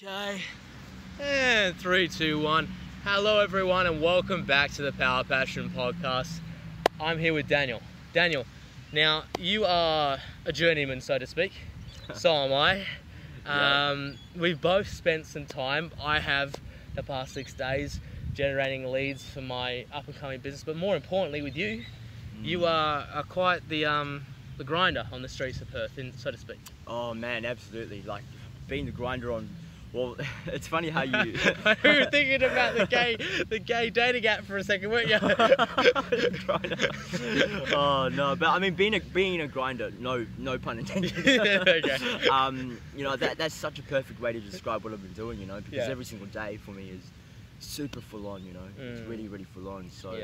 Okay, and 3, 2, 1. Hello everyone and welcome back to the Power Passion Podcast. I'm here with Daniel. Daniel, now you are a journeyman, so to speak. So am I. We've both spent some time, I have the past 6 days, generating leads for my up and coming business, but more importantly with you, you are quite the grinder on the streets of Perth, so to speak. Oh man, absolutely. Like being the grinder on... Well, it's funny how you... We were thinking about the gay dating app for a second, weren't you? Oh no, but I mean, being a grinder, no pun intended. Okay. You know, that's such a perfect way to describe what I've been doing. You know, because every single day for me is super full on. You know, it's really full on. So,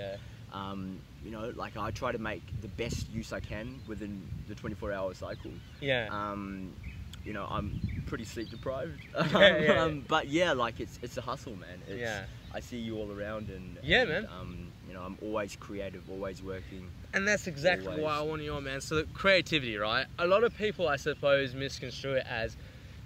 you know, like I try to make the best use I can within the 24-hour cycle. Yeah. You know, I'm pretty sleep deprived, but yeah, like it's a hustle, man. It's, I see you all around, and man. You know, I'm always creative, always working. And that's exactly why I want you on, man. So the creativity, right? A lot of people, I suppose, misconstrue it as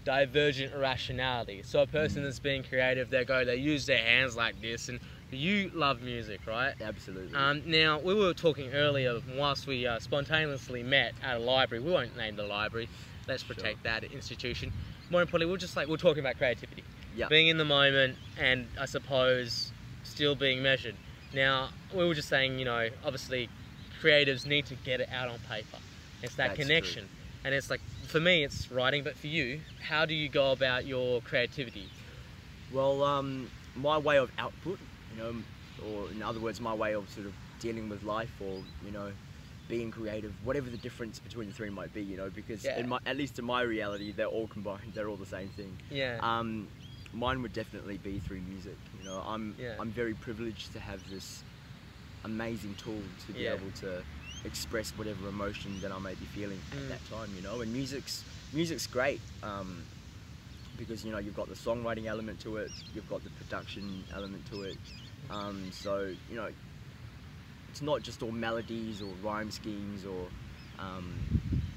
divergent irrationality. So a person that's being creative, they use their hands like this, and you love music, right? Absolutely. Now, we were talking earlier, whilst we spontaneously met at a library. We won't name the library. Let's protect that institution. More importantly, we're talking about creativity. Yep. Being in the moment and I suppose still being measured. Now, we were just saying, you know, obviously creatives need to get it out on paper. It's that's connection. True. And it's like, for me, it's writing, but for you, how do you go about your creativity? Well, my way of output, you know, or in other words, my way of sort of dealing with life or, you know, being creative, whatever the difference between the three might be, you know, because at least in my reality, they're all combined, they're all the same thing. Yeah. Mine would definitely be through music. You know, I'm very privileged to have this amazing tool to be able to express whatever emotion that I may be feeling at that time, you know. And music's great because you know you've got the songwriting element to it, you've got the production element to it. So you know. It's not just all melodies or rhyme schemes or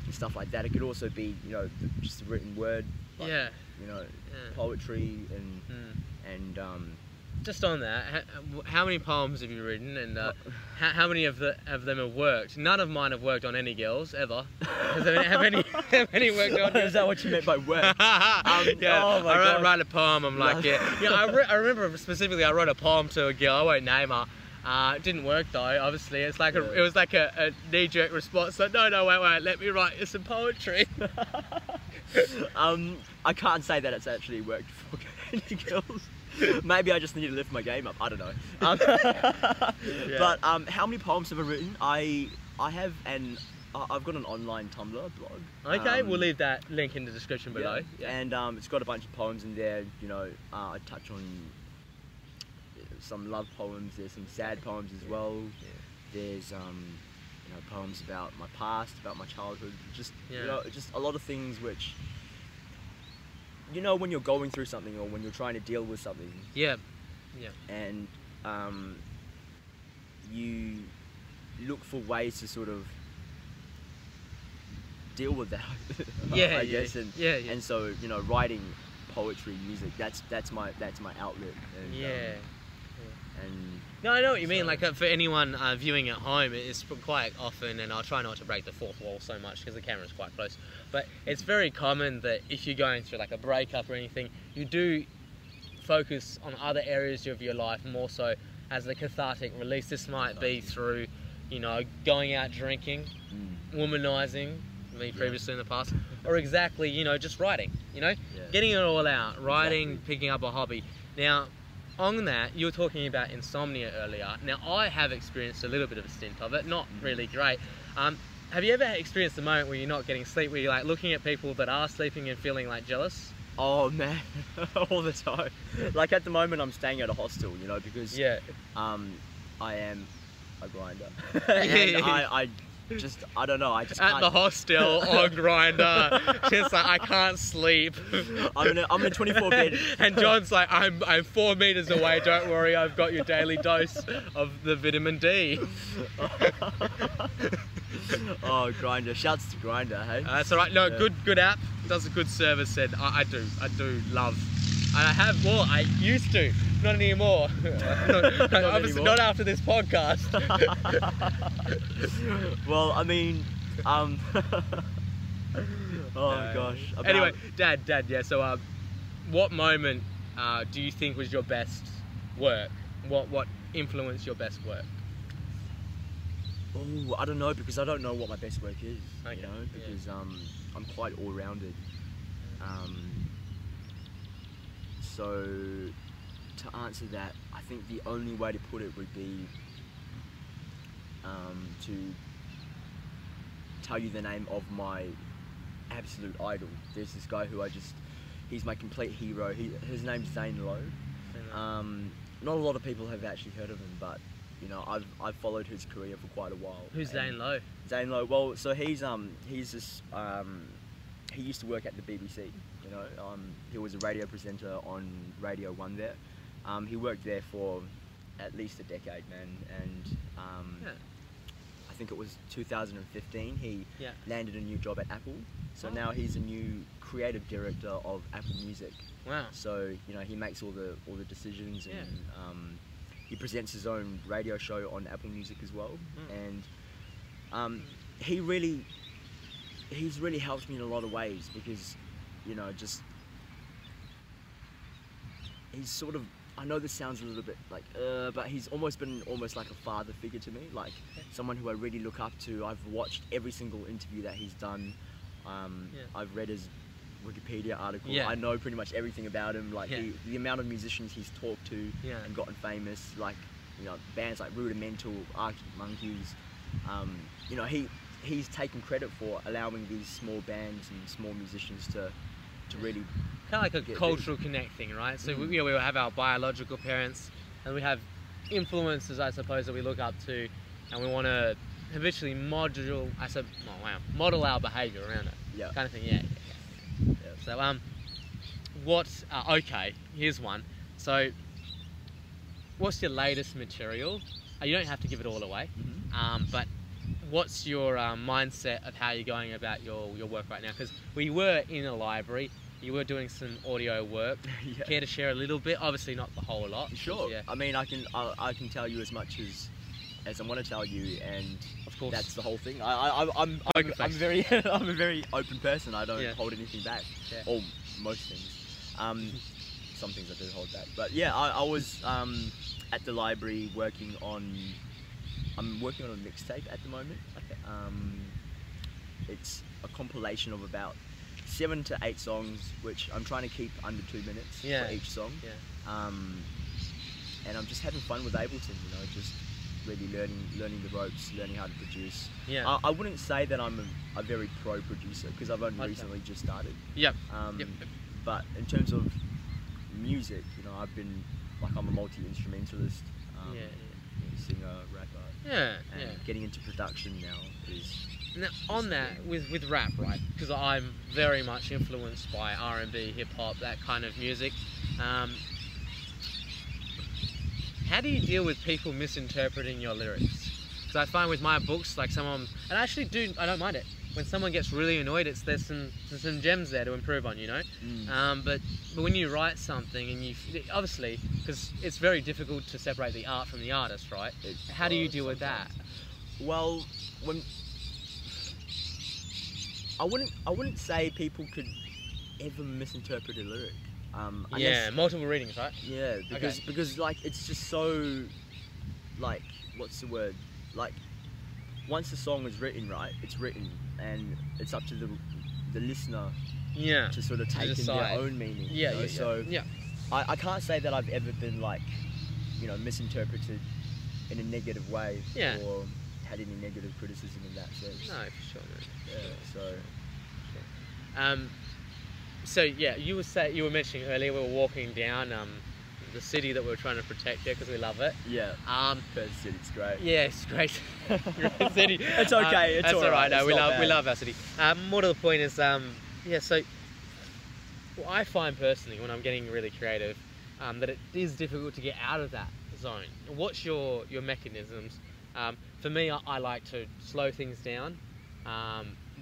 stuff like that. It could also be, you know, just the written word, like, you know, poetry and just on that, how many poems have you written, and how many of them have worked? None of mine have worked on any girls ever. Have any worked on? Is that what you meant by work? Oh my God. Write a poem. I'm like, I remember specifically, I wrote a poem to a girl. I won't name her. It didn't work though, obviously. It's like it was like a knee-jerk response. Like, no, wait, let me write you some poetry. I can't say that it's actually worked for any girls. Maybe I just need to lift my game up. I don't know. But how many poems have I written? I've got an online Tumblr blog. Okay, we'll leave that link in the description below. Yeah. And it's got a bunch of poems in there. You know, I touch on some love poems, there's some sad poems as well. Yeah. There's you know, poems about my past, about my childhood, just you know, just a lot of things which you know when you're going through something or when you're trying to deal with something. Yeah. Yeah. And you look for ways to sort of deal with that. I guess. And, and so, you know, writing poetry, music, that's my outlet. And, no, I know what you mean. Like for anyone viewing at home, it's quite often, and I'll try not to break the fourth wall so much because the camera's quite close, but it's very common that if you're going through like a breakup or anything, you do focus on other areas of your life more so as a cathartic release. This might be through, you know, going out drinking, womanizing, me previously in the past, or exactly, you know, just writing, you know, getting it all out, writing, picking up a hobby. Now, on that, you were talking about insomnia earlier. Now, I have experienced a little bit of a stint of it, not really great. Have you ever experienced the moment where you're not getting sleep, where you're like looking at people that are sleeping and feeling like jealous? Oh man, all the time. Like at the moment, I'm staying at a hostel, you know, because I am a grinder. And I don't know, I just can't. At the hostel on Grinder, just like, I can't sleep. I'm in a 24 bed. And John's like, I'm 4 meters away, don't worry, I've got your daily dose of the vitamin D. Oh, Grinder, shouts to Grinder, hey? That's alright, no, good app, does a good service, and I do love And I have, well, I used to, not anymore. Obviously not after this podcast. Well, I mean, gosh. Anyway, Dad, yeah, so what moment do you think was your best work? What influenced your best work? Oh, I don't know, because I don't know what my best work is, okay. You know, because I'm quite all-rounded. So, to answer that, I think the only way to put it would be to tell you the name of my absolute idol. There's this guy who he's my complete hero. His name's Zane Lowe. Not a lot of people have actually heard of him, but you know, I've followed his career for quite a while. Who's Zane Lowe? Zane Lowe. Well, so he's this he used to work at the BBC. You know, he was a radio presenter on Radio One there. He worked there for at least a decade, man. And I think it was 2015. He landed a new job at Apple. So now he's a new creative director of Apple Music. Wow. So you know, he makes all the decisions and. He presents his own radio show on Apple Music as well, and he's really helped me in a lot of ways, because you know, just he's sort of, I know this sounds a little bit like but he's almost like a father figure to me, like someone who I really look up to. I've watched every single interview that he's done. I've read his Wikipedia article. I know pretty much everything about him, like the amount of musicians he's talked to and gotten famous, like you know, bands like Rudimental, Arctic Monkeys. You know, he's taken credit for allowing these small bands and small musicians to really kind of like a cultural connect thing, right? So we, you know, we have our biological parents, and we have influences, I suppose, that we look up to, and we want to habitually model our behaviour around it. Kind of thing. So, okay, here's one. So, what's your latest material? You don't have to give it all away, but what's your mindset of how you're going about your work right now? Because we were in a library, you were doing some audio work. Care to share a little bit? Obviously not the whole lot. Sure. Yeah. I mean, I can tell you as much as I want to tell you, and of course that's the whole thing. I'm a very open person. I don't hold anything back, or most things. Some things I do hold back, but yeah, I was at the library I'm working on a mixtape at the moment. It's a compilation of about 7 to 8 songs, which I'm trying to keep under 2 minutes for each song. And I'm just having fun with Ableton, you know, just really learning the ropes, learning how to produce. I wouldn't say that I'm a very pro producer, because I've only recently just started. But in terms of music, you know, I'm a multi-instrumentalist, singer, rapper. Getting into production now is... Now, on that, with rap, right, because I'm very much influenced by R&B, hip-hop, that kind of music. How do you deal with people misinterpreting your lyrics? Because I find with my books, like someone, and I actually do, I don't mind it. When someone gets really annoyed, there's some gems there to improve on, you know? But when you write something, and you, obviously, because it's very difficult to separate the art from the artist, right? How do you deal with that? Well, I wouldn't say people could ever misinterpret a lyric. Multiple readings, right? Yeah, because like, it's just so, like, what's the word? Like, once the song is written, right, it's written, and it's up to the listener to sort of take in their own meaning. I can't say that I've ever been, like, you know, misinterpreted in a negative way or had any negative criticism in that sense. No, for sure. So yeah, you were mentioning earlier we were walking down the city that we were trying to protect here because we love it. It's great. Yeah, it's great. Great city. It's okay. It's alright. No, we love our city. More to the point is So well, I find personally when I'm getting really creative that it is difficult to get out of that zone. What's your mechanisms? For me, I like to slow things down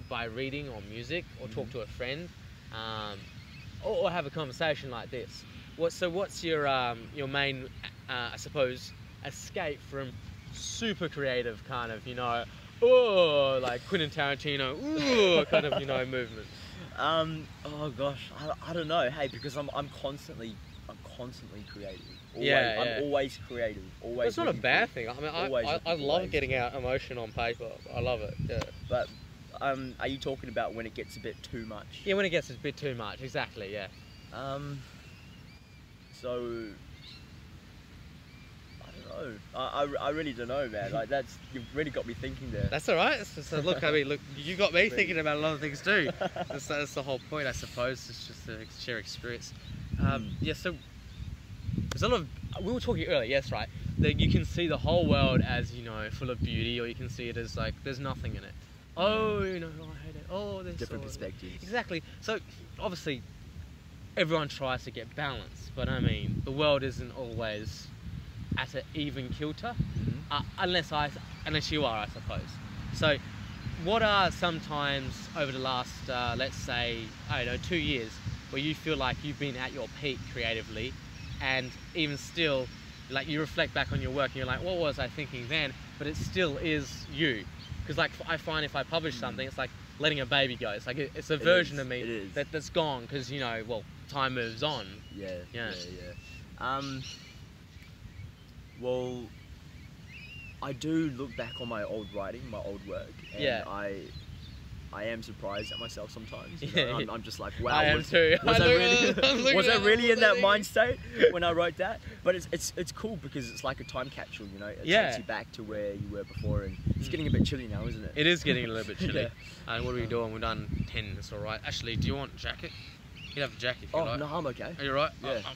by reading or music or talk to a friend. or have a conversation like this. What's your main, I suppose, escape from super creative kind of, you know, oh, like Quentin Tarantino, ooh, kind of, you know, movement? Oh gosh, I don't know. Hey, because I'm constantly creative. Always, yeah, yeah. I'm always creative. Always. It's not a bad thing. I mean, I love getting out emotion on paper. I love it. Yeah. But are you talking about when it gets a bit too much? Yeah, when it gets a bit too much. Exactly. Yeah. So I don't know. I really don't know, man. Like you've really got me thinking there. That's all right. So look, I mean, look, you got me thinking about a lot of things too. That's the whole point, I suppose. It's just to share experience. Yeah. So there's a lot of, we were talking earlier, yes, right, that you can see the whole world as, you know, full of beauty, or you can see it as like there's nothing in it. Oh, you know, I hate it. Oh, there's different perspectives. Exactly. So obviously everyone tries to get balance, but I mean, the world isn't always at an even kilter, unless you are, I suppose. So what are sometimes over the last, let's say, I don't know, 2 years, where you feel like you've been at your peak creatively, and even still, like, you reflect back on your work and you're like, what was I thinking then? But it still is you. Because, like, I find if I publish something, it's like letting a baby go. It's like it's a version of me that's gone, because, you know, well, time moves on. Yeah. Well, I do look back on my old writing, my old work, and I am surprised at myself sometimes. You know? I'm just like, wow, was I really in that mind state when I wrote that? But it's cool because it's like a time capsule, you know. It takes you back to where you were before, and it's getting a bit chilly now, isn't it? It is getting a little bit chilly. And what are we doing? We're done 10. It's all right. Ashley, do you want a jacket? You can have a jacket if you like. Oh, no, I'm okay. Are you all right? Yeah. I'm fine.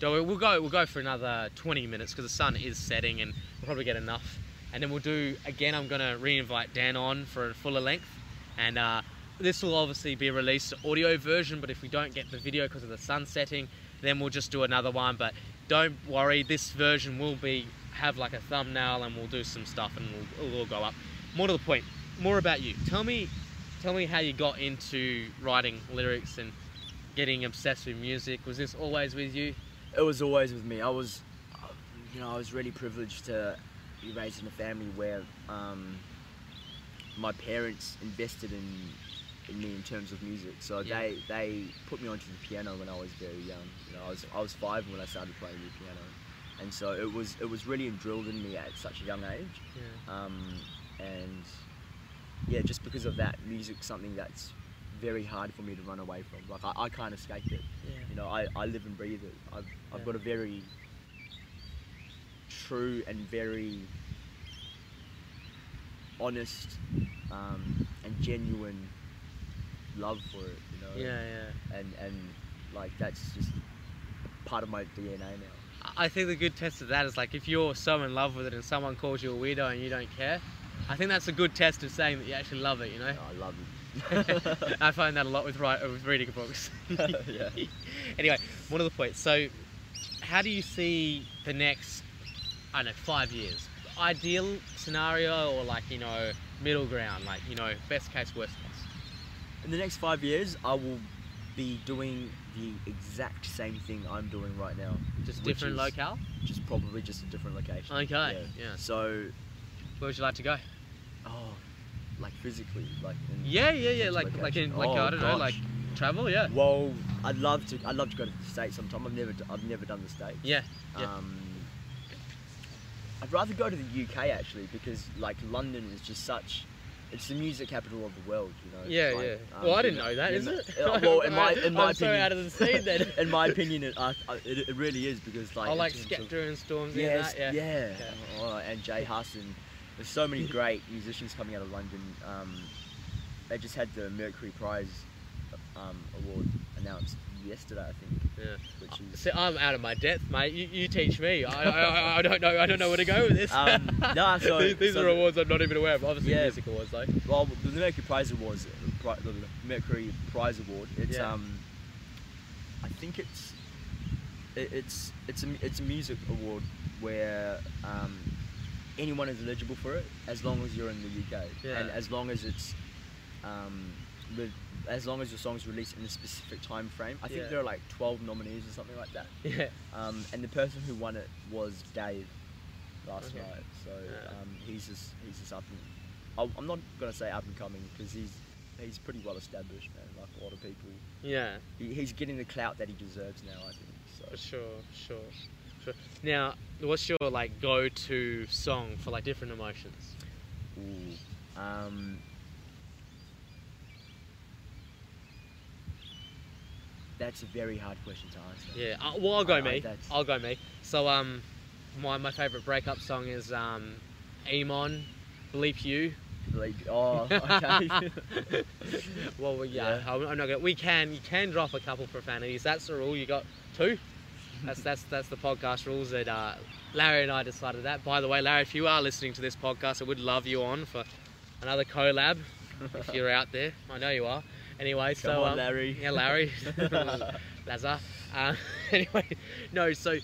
So we'll go for another 20 minutes because the sun is setting, and we'll probably get enough. And then we'll do again. I'm gonna reinvite Dan on for a fuller length. And this will obviously be released audio version, but if we don't get the video because of the sun setting, then we'll just do another one. But don't worry, this version will have like a thumbnail, and we'll do some stuff, and it'll all go up. More to the point, more about you. Tell me how you got into writing lyrics and getting obsessed with music. Was this always with you? It was always with me. I was really privileged to be raised in a family where my parents invested in me in terms of music, so they put me onto the piano when I was very young. You know, I was 5 when I started playing the piano, and so it was really drilled in me at such a young age. Just because of that, music's something that's very hard for me to run away from. Like I can't escape it. Yeah. You know, I live and breathe it. I've got a very true and very honest and genuine love for it, you know. And like that's just part of my DNA now. I think the good test of that is like if you're so in love with it and someone calls you a weirdo and you don't care, I think that's a good test of saying that you actually love it, you know. I love it. I find that a lot with reading books. Yeah. Anyway, one of the points. So how do you see the next, I don't know, 5 years? Ideal scenario, or like, you know, middle ground, like, you know, best case, worst case? In the next 5 years, I will be doing the exact same thing I'm doing right now. Just different locale? Just probably just a different location. Okay, yeah. So where would you like to go? Oh, like physically, like in like travel, yeah. Well, I'd love to go to the States sometime. I've never done the States. Yeah. I'd rather go to the UK actually, because like London is just it's the music capital of the world, you know. Yeah. Well, I didn't know that, is it? Well, in my opinion, so out of the scene then. In my opinion, it really is, because like. I like Skepta and Stormzy and that. Yeah. Oh, and Jay Huss, and there's so many great musicians coming out of London. They just had the Mercury Prize award announced yesterday, I think. Yeah. See, I'm out of my depth, mate. You teach me. I don't know where to go with this. These are awards I'm not even aware of. Obviously, music awards though. Well, the Mercury Prize Awards, the Mercury Prize Award. It's I think it's a music award where anyone is eligible for it as long as you're in the UK and as long as it's as long as your song's released in a specific time frame. I think there are like 12 nominees or something like that. Yeah. And the person who won it was Dave last night. So he's just up and I'm not gonna say up and coming because he's pretty well established, man. Like a lot of people. Yeah. He's getting the clout that he deserves now, I think. So. For sure, sure. Now, what's your like go-to song for like different emotions? Ooh. That's a very hard question to answer. Yeah, well, I'll go me. So, my favourite breakup song is Eamon, Bleep You. Bleep. Oh, okay. Well, I'm not gonna. You can drop a couple profanities. That's the rule. You got two. That's the podcast rules that Larry and I decided that. By the way, Larry, if you are listening to this podcast, I would love you on for another collab. If you're out there, I know you are. Anyway, Come on, Larry. Yeah, Larry. Lazar. Anyway, no, so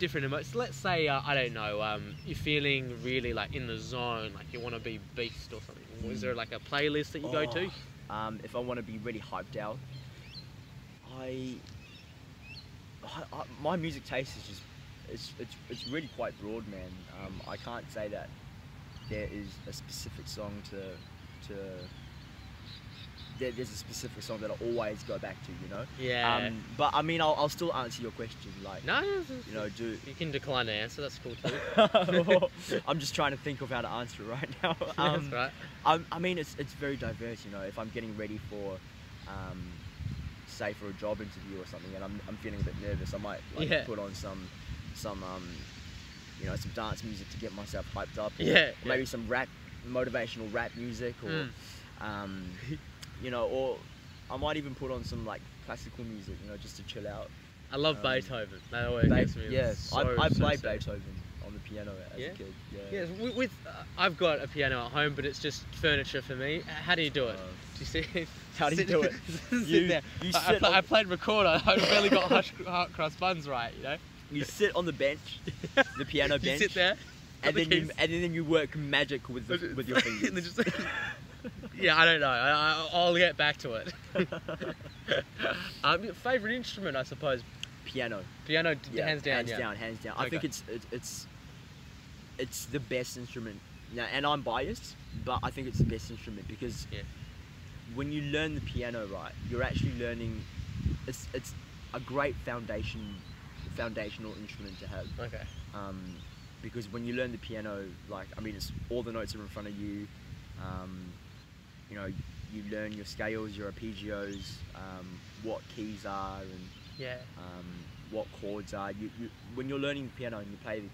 different emotions. Let's say, I don't know, you're feeling really like in the zone, like you want to be beast or something. Is there like a playlist that you go to? If I want to be really hyped out, I my music taste is just, it's really quite broad, man. I can't say that there is a specific song there's a specific song that I always go back to, you know. Yeah. But I mean, I'll still answer your question. Like, no, you know, you can decline the answer. That's cool too. I'm just trying to think of how to answer it right now. That's right. I mean, it's very diverse, you know. If I'm getting ready for, say, for a job interview or something, and I'm feeling a bit nervous, I might like put on some you know, some dance music to get myself hyped up. Or maybe some rap, motivational rap music, or. You know, or I might even put on some like classical music, you know, just to chill out. I love Beethoven. That always gets me. Yeah, I played Beethoven on the piano as a kid. Yeah. I've got a piano at home, but it's just furniture for me. How do you do it? Do you see? How do you do it? I played recorder. I barely got heart cross buns right, you know. You sit on the bench, the piano bench. You sit there, and then you work magic with your fingers. And then just like, yeah, I don't know. I'll get back to it. Favorite instrument, I suppose. Piano. Piano, hands down. Hands down. Okay. I think it's the best instrument. Now, and I'm biased, but I think it's the best instrument because when you learn the piano, right, you're actually learning. It's a great foundational instrument to have. Okay. Because when you learn the piano, like I mean, it's all the notes are in front of you. You know, you learn your scales, your arpeggios, what keys are, and what chords are. You when you're learning the piano and you play the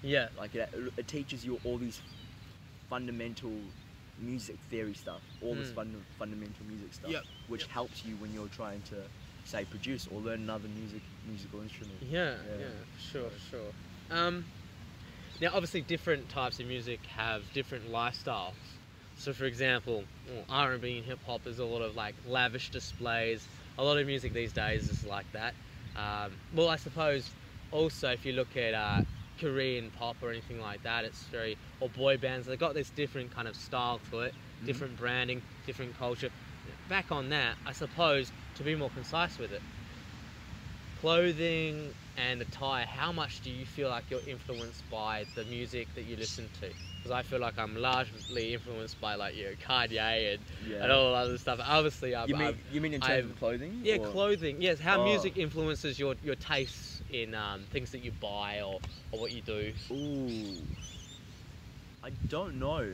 piano, like it teaches you all these fundamental music theory stuff, all this fundamental music stuff, which helps you when you're trying to say produce or learn another musical instrument. Sure. Now, obviously, different types of music have different lifestyles. So for example, R&B and hip hop is a lot of like lavish displays. A lot of music these days is like that. Well, I suppose also if you look at Korean pop or anything like that, it's very, or boy bands, they've got this different kind of style to it, different branding, different culture. Back on that, I suppose, to be more concise with it, clothing and attire, how much do you feel like you're influenced by the music that you listen to? Because I feel like I'm largely influenced by like Kanye and all other stuff. Obviously, you mean in terms of clothing? Yeah, or? Clothing. Yes, how music influences your tastes in things that you buy or what you do. Ooh, I don't know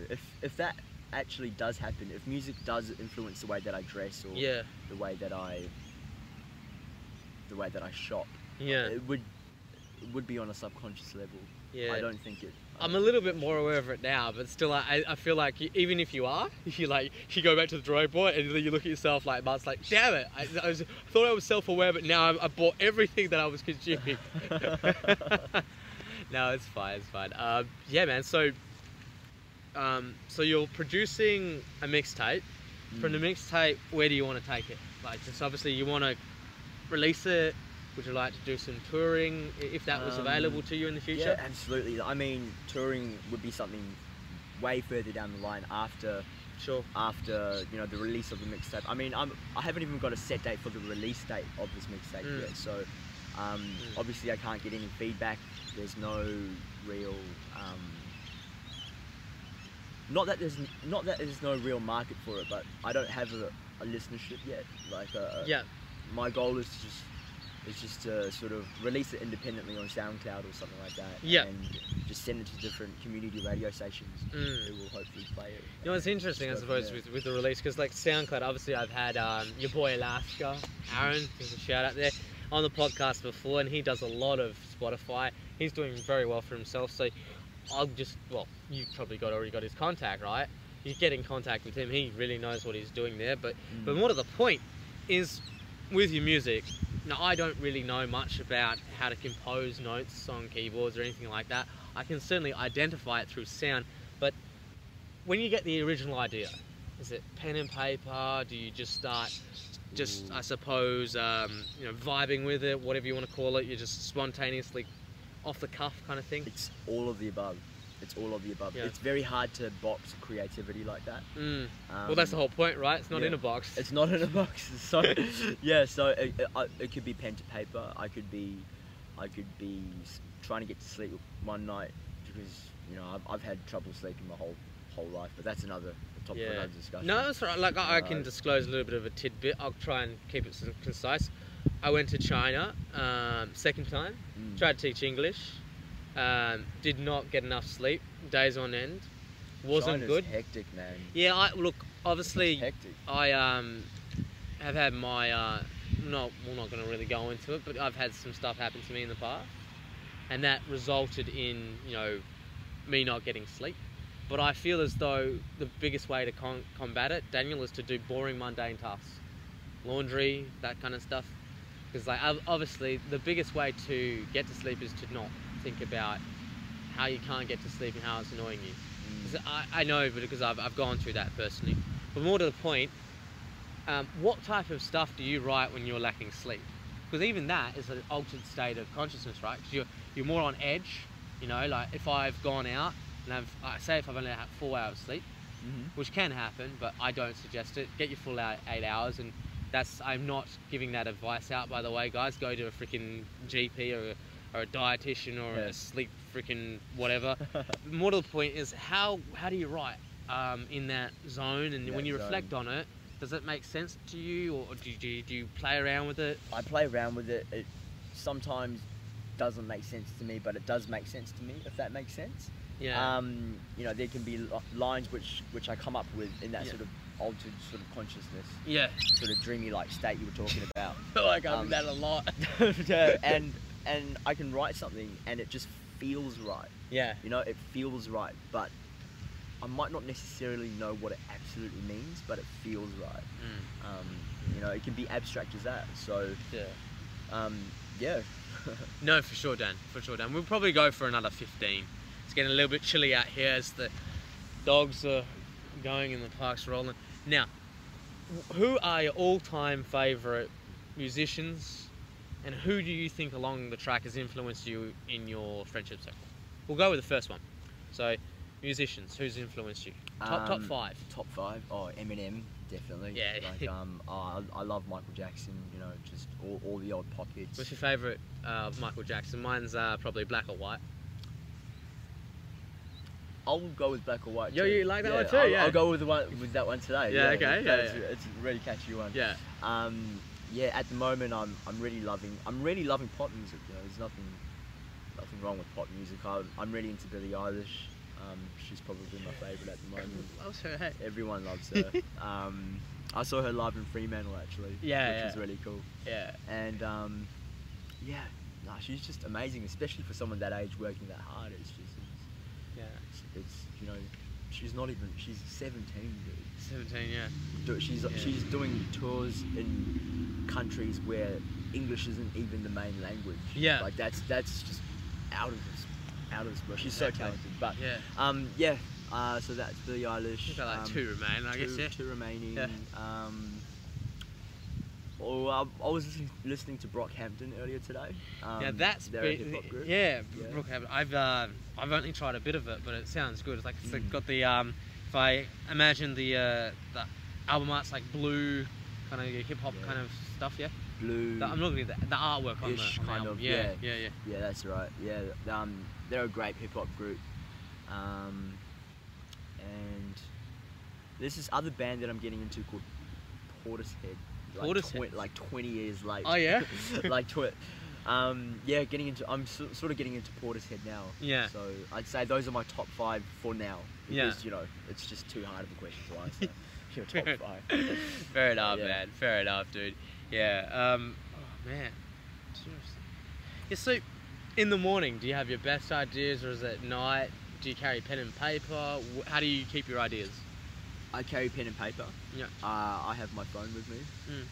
if that actually does happen. If music does influence the way that I dress or the way that I shop, it would be on a subconscious level. Yeah. I don't think it. I'm a little bit more aware of it now, but still, I feel like even if you are, you go back to the drawing board and you look at yourself like Mark's like, damn it! I thought I was self-aware, but now I bought everything that I was consuming. No, it's fine. Yeah, man. So you're producing a mixtape. From the mixtape, where do you want to take it? Like, just obviously, you want to release it. Would you like to do some touring, if that was available to you in the future? Yeah, absolutely. I mean, touring would be something way further down the line after Sure. After, you know, the release of the mixtape. I mean, I haven't even got a set date for the release date of this mixtape yet. So obviously I can't get any feedback. There's no real not that there's no real market for it, but I don't have a listenership yet. Like my goal is to just to sort of release it independently on SoundCloud or something like that, and just send it to different community radio stations who will hopefully play it. You know, it's interesting, I suppose, with the release, because like SoundCloud, obviously I've had your boy Alaska, Aaron, there's a shout out there, on the podcast before, and he does a lot of Spotify. He's doing very well for himself, so I'll just, well, you've probably already got his contact, right? You get in contact with him, he really knows what he's doing there, but more to the point is, with your music, now, I don't really know much about how to compose notes on keyboards or anything like that. I can certainly identify it through sound, but when you get the original idea, is it pen and paper? Do you just start, I suppose, you know, vibing with it, whatever you want to call it? You're just spontaneously off the cuff kind of thing? It's all of the above. Yeah. It's very hard to box creativity like that. Well, that's the whole point, right? It's not in a box. It's not in a box. So yeah, so it could be pen to paper. I could be trying to get to sleep one night because, you know, I've had trouble sleeping my whole life. But that's another topic for another discussion. No, that's right. Like I can disclose a little bit of a tidbit. I'll try and keep it concise. I went to China second time. Tried to teach English. Did not get enough sleep, days on end. Wasn't China's good. Hectic, man. Yeah, look. Obviously, I have had my. We're not going to really go into it, but I've had some stuff happen to me in the past, and that resulted in, you know, me not getting sleep. But I feel as though the biggest way to combat it, Daniel, is to do boring, mundane tasks, laundry, that kind of stuff. Because, like, obviously, the biggest way to get to sleep is to not think about how you can't get to sleep and how it's annoying you. I know, because I've gone through that personally. But more to the point, what type of stuff do you write when you're lacking sleep? Because even that is an altered state of consciousness, right? Because you're more on edge, you know, like if I've gone out and if I've only had 4 hours sleep, which can happen, but I don't suggest it. Get your full 8 hours, and I'm not giving that advice out, by the way, guys. Go to a freaking GP or a dietitian or a sleep freaking whatever. More to the point is, how do you write in that zone? And when you reflect on it, does it make sense to you, or do you play around with it? I play around with it. It sometimes doesn't make sense to me, but it does make sense to me, if that makes sense. Yeah. You know, there can be lines which I come up with in that sort of altered sort of consciousness. Yeah. Sort of dreamy like state you were talking about. Like I've done that a lot. And I can write something and it just feels right. Yeah. You know, it feels right, but I might not necessarily know what it absolutely means, but it feels right. You know, it can be abstract as that. So, yeah. No, for sure, Dan. We'll probably go for another 15. It's getting a little bit chilly out here as the dogs are going and the park's rolling. Now, who are your all-time favourite musicians? And who do you think along the track has influenced you in your friendship circle? We'll go with the first one. So, musicians, who's influenced you? Top 5. Top 5? Oh, Eminem, definitely. Yeah. Like, I love Michael Jackson, you know, just all the old pop hits. What's your favourite Michael Jackson? Mine's probably Black or White. I'll go with Black or White. Yo, you like that one too? I'll go with that one today. Yeah, okay. It's a really catchy one. Yeah. Yeah, at the moment I'm really loving pop music. You know, there's nothing wrong with pop music. I'm really into Billie Eilish. She's probably my favourite at the moment. Loves her, hey. Everyone loves her. I saw her live in Fremantle actually. Yeah, which is really cool. Yeah. And she's just amazing, especially for someone that age working that hard. It's just you know, she's 17. Dude. 17, yeah. She's doing tours in countries where English isn't even the main language. Yeah. Like that's just out of this world. She's so talented. But so that's Billie Eilish. She's got like two remaining. Yeah. I was listening to Brockhampton earlier today. They're a hip hop group. Yeah, Brockhampton. I've only tried a bit of it, but it sounds good. It's got the Spotify, imagine the album art's like blue, kind of hip hop kind of stuff, yeah. Blue. I'm looking at the artwork on the kind album. Of, yeah. Yeah, that's right. Yeah, they're a great hip hop group. And there's this other band that I'm getting into called Portishead. Like 20 years late. Oh yeah. I'm sort of getting into Portishead now. Yeah. So I'd say those are my top five for now. Because, you know, it's just too hard of a question to answer. Your top five. Fair enough, man. Fair enough, dude. Yeah. Oh man. Seriously. Yeah. So, in the morning, do you have your best ideas, or is it night? Do you carry pen and paper? How do you keep your ideas? I carry pen and paper. Yeah. I have my phone with me. Mm.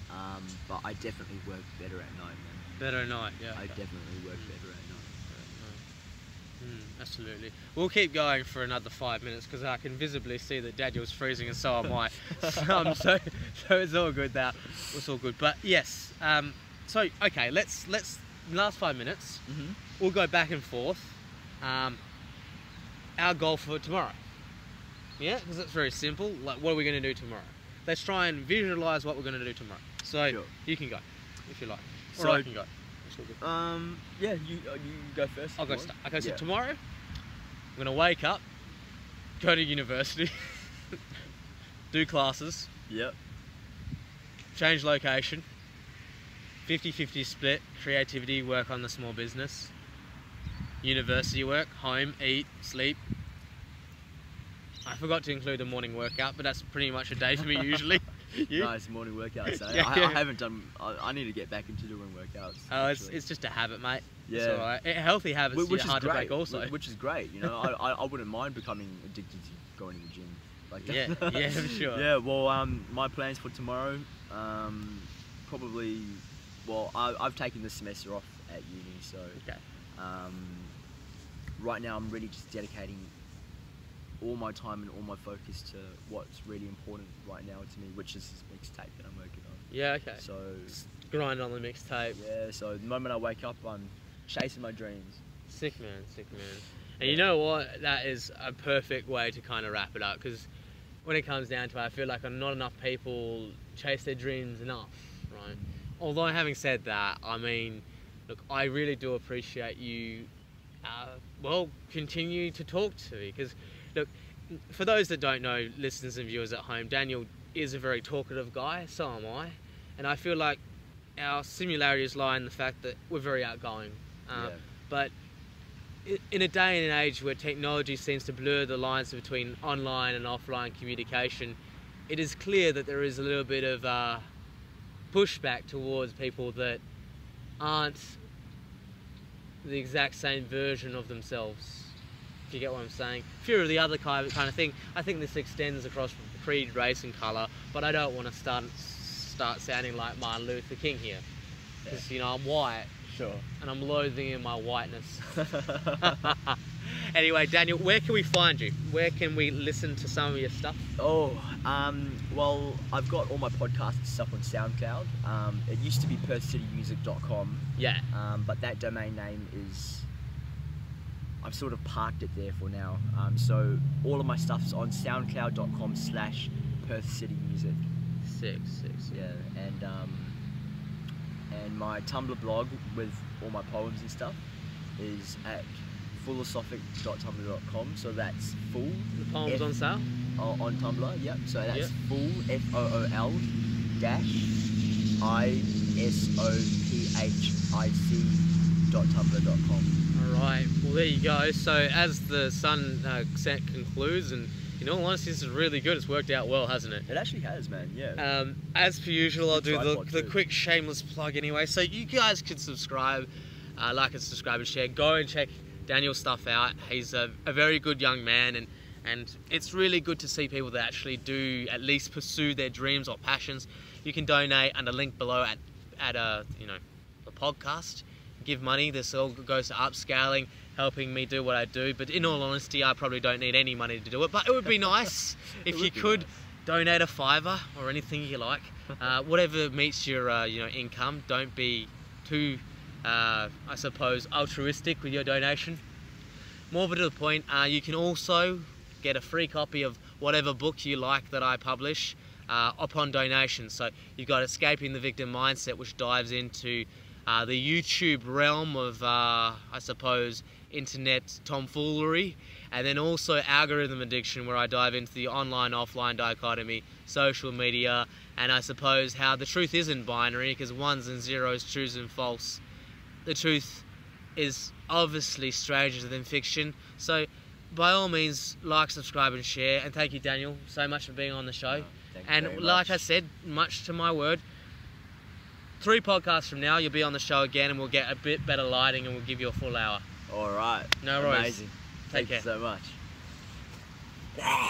But I definitely work better at night, man. Better at night, yeah. I definitely work better at night. Absolutely. We'll keep going for another 5 minutes because I can visibly see that Daniel's freezing and so am I. So it's all good now. It's all good. But yes. So okay, let's last 5 minutes. Mm-hmm. We'll go back and forth. Our goal for tomorrow. Yeah, because it's very simple. Like, what are we going to do tomorrow? Let's try and visualize what we're going to do tomorrow. So you can go if you like. So, or I can go. Yeah, you go first. I'll go start. Okay, so tomorrow, I'm going to wake up, go to university, do classes. Yep. Change location. 50-50 split, creativity, work on the small business. University work, home, eat, sleep. I forgot to include the morning workout, but that's pretty much a day for me usually. Nice morning workout. So I haven't done. I need to get back into doing workouts. Oh, it's just a habit, mate. Yeah, it's all right. Healthy habits are hard to break, also. Which is great. You know, I wouldn't mind becoming addicted to going to the gym. Like that. Yeah, for sure. Yeah. Well, my plans for tomorrow, probably. Well, I've taken this semester off at uni, so. Okay. Right now, I'm really just dedicating all my time and all my focus to what's really important right now to me, which is this mixtape that I'm working on. Yeah, okay. So just grind on the mixtape. Yeah, so the moment I wake up, I'm chasing my dreams. Sick, man, sick, man. And you know what? That is a perfect way to kind of wrap it up, because when it comes down to it, I feel like not enough people chase their dreams enough, right? Although, having said that, I mean, look, I really do appreciate you, continue to talk to me, because look, for those that don't know, listeners and viewers at home, Daniel is a very talkative guy, so am I. And I feel like our similarities lie in the fact that we're very outgoing. But in a day and an age where technology seems to blur the lines between online and offline communication, it is clear that there is a little bit of pushback towards people that aren't the exact same version of themselves. You get what I'm saying? Fear of the other kind of thing. I think this extends across creed, race and colour, but I don't want to start sounding like Martin Luther King here, because you know, I'm white, and I'm loathing in my whiteness. Anyway, Daniel, where can we find you? Where can we listen to some of your stuff? Well, I've got all my podcast stuff on SoundCloud. It used to be PerthCityMusic.com. Yeah. But that domain name is, I've sort of parked it there for now. So all of my stuff's on soundcloud.com/PerthCityMusic. Sick. Yeah, and my Tumblr blog with all my poems and stuff is at philosophic.tumblr.com. So that's full. The poems on sale? On Tumblr, yep. So that's full, FOOL-ISOPHIC.tumblr.com. Alright, well there you go. So as the sun set concludes, and in all honesty, this is really good. It's worked out well, hasn't it? It actually has, man, yeah. As per usual, I'll do the quick shameless plug anyway. So you guys could subscribe, like and subscribe and share. Go and check Daniel's stuff out. He's a very good young man, and it's really good to see people that actually do at least pursue their dreams or passions. You can donate under link below at the podcast. Give money. This all goes to upscaling, helping me do what I do, but in all honesty, I probably don't need any money to do it, but it would be nice if you could donate a $5 or anything you like, whatever meets your income. Don't be too I suppose altruistic with your donation. More to the point, you can also get a free copy of whatever book you like that I publish upon donations. So you've got Escaping the Victim Mindset, which dives into the YouTube realm of, I suppose, internet tomfoolery, and then also algorithm addiction, where I dive into the online-offline dichotomy, social media, and I suppose how the truth isn't binary, because ones and zeros, trues and false. The truth is obviously stranger than fiction. So by all means, like, subscribe and share, and thank you, Daniel, so much for being on the show. And like I said, much to my word, 3 podcasts from now you'll be on the show again, and we'll get a bit better lighting and we'll give you a full hour. All right. No worries. Amazing. Take care. Thank you so much.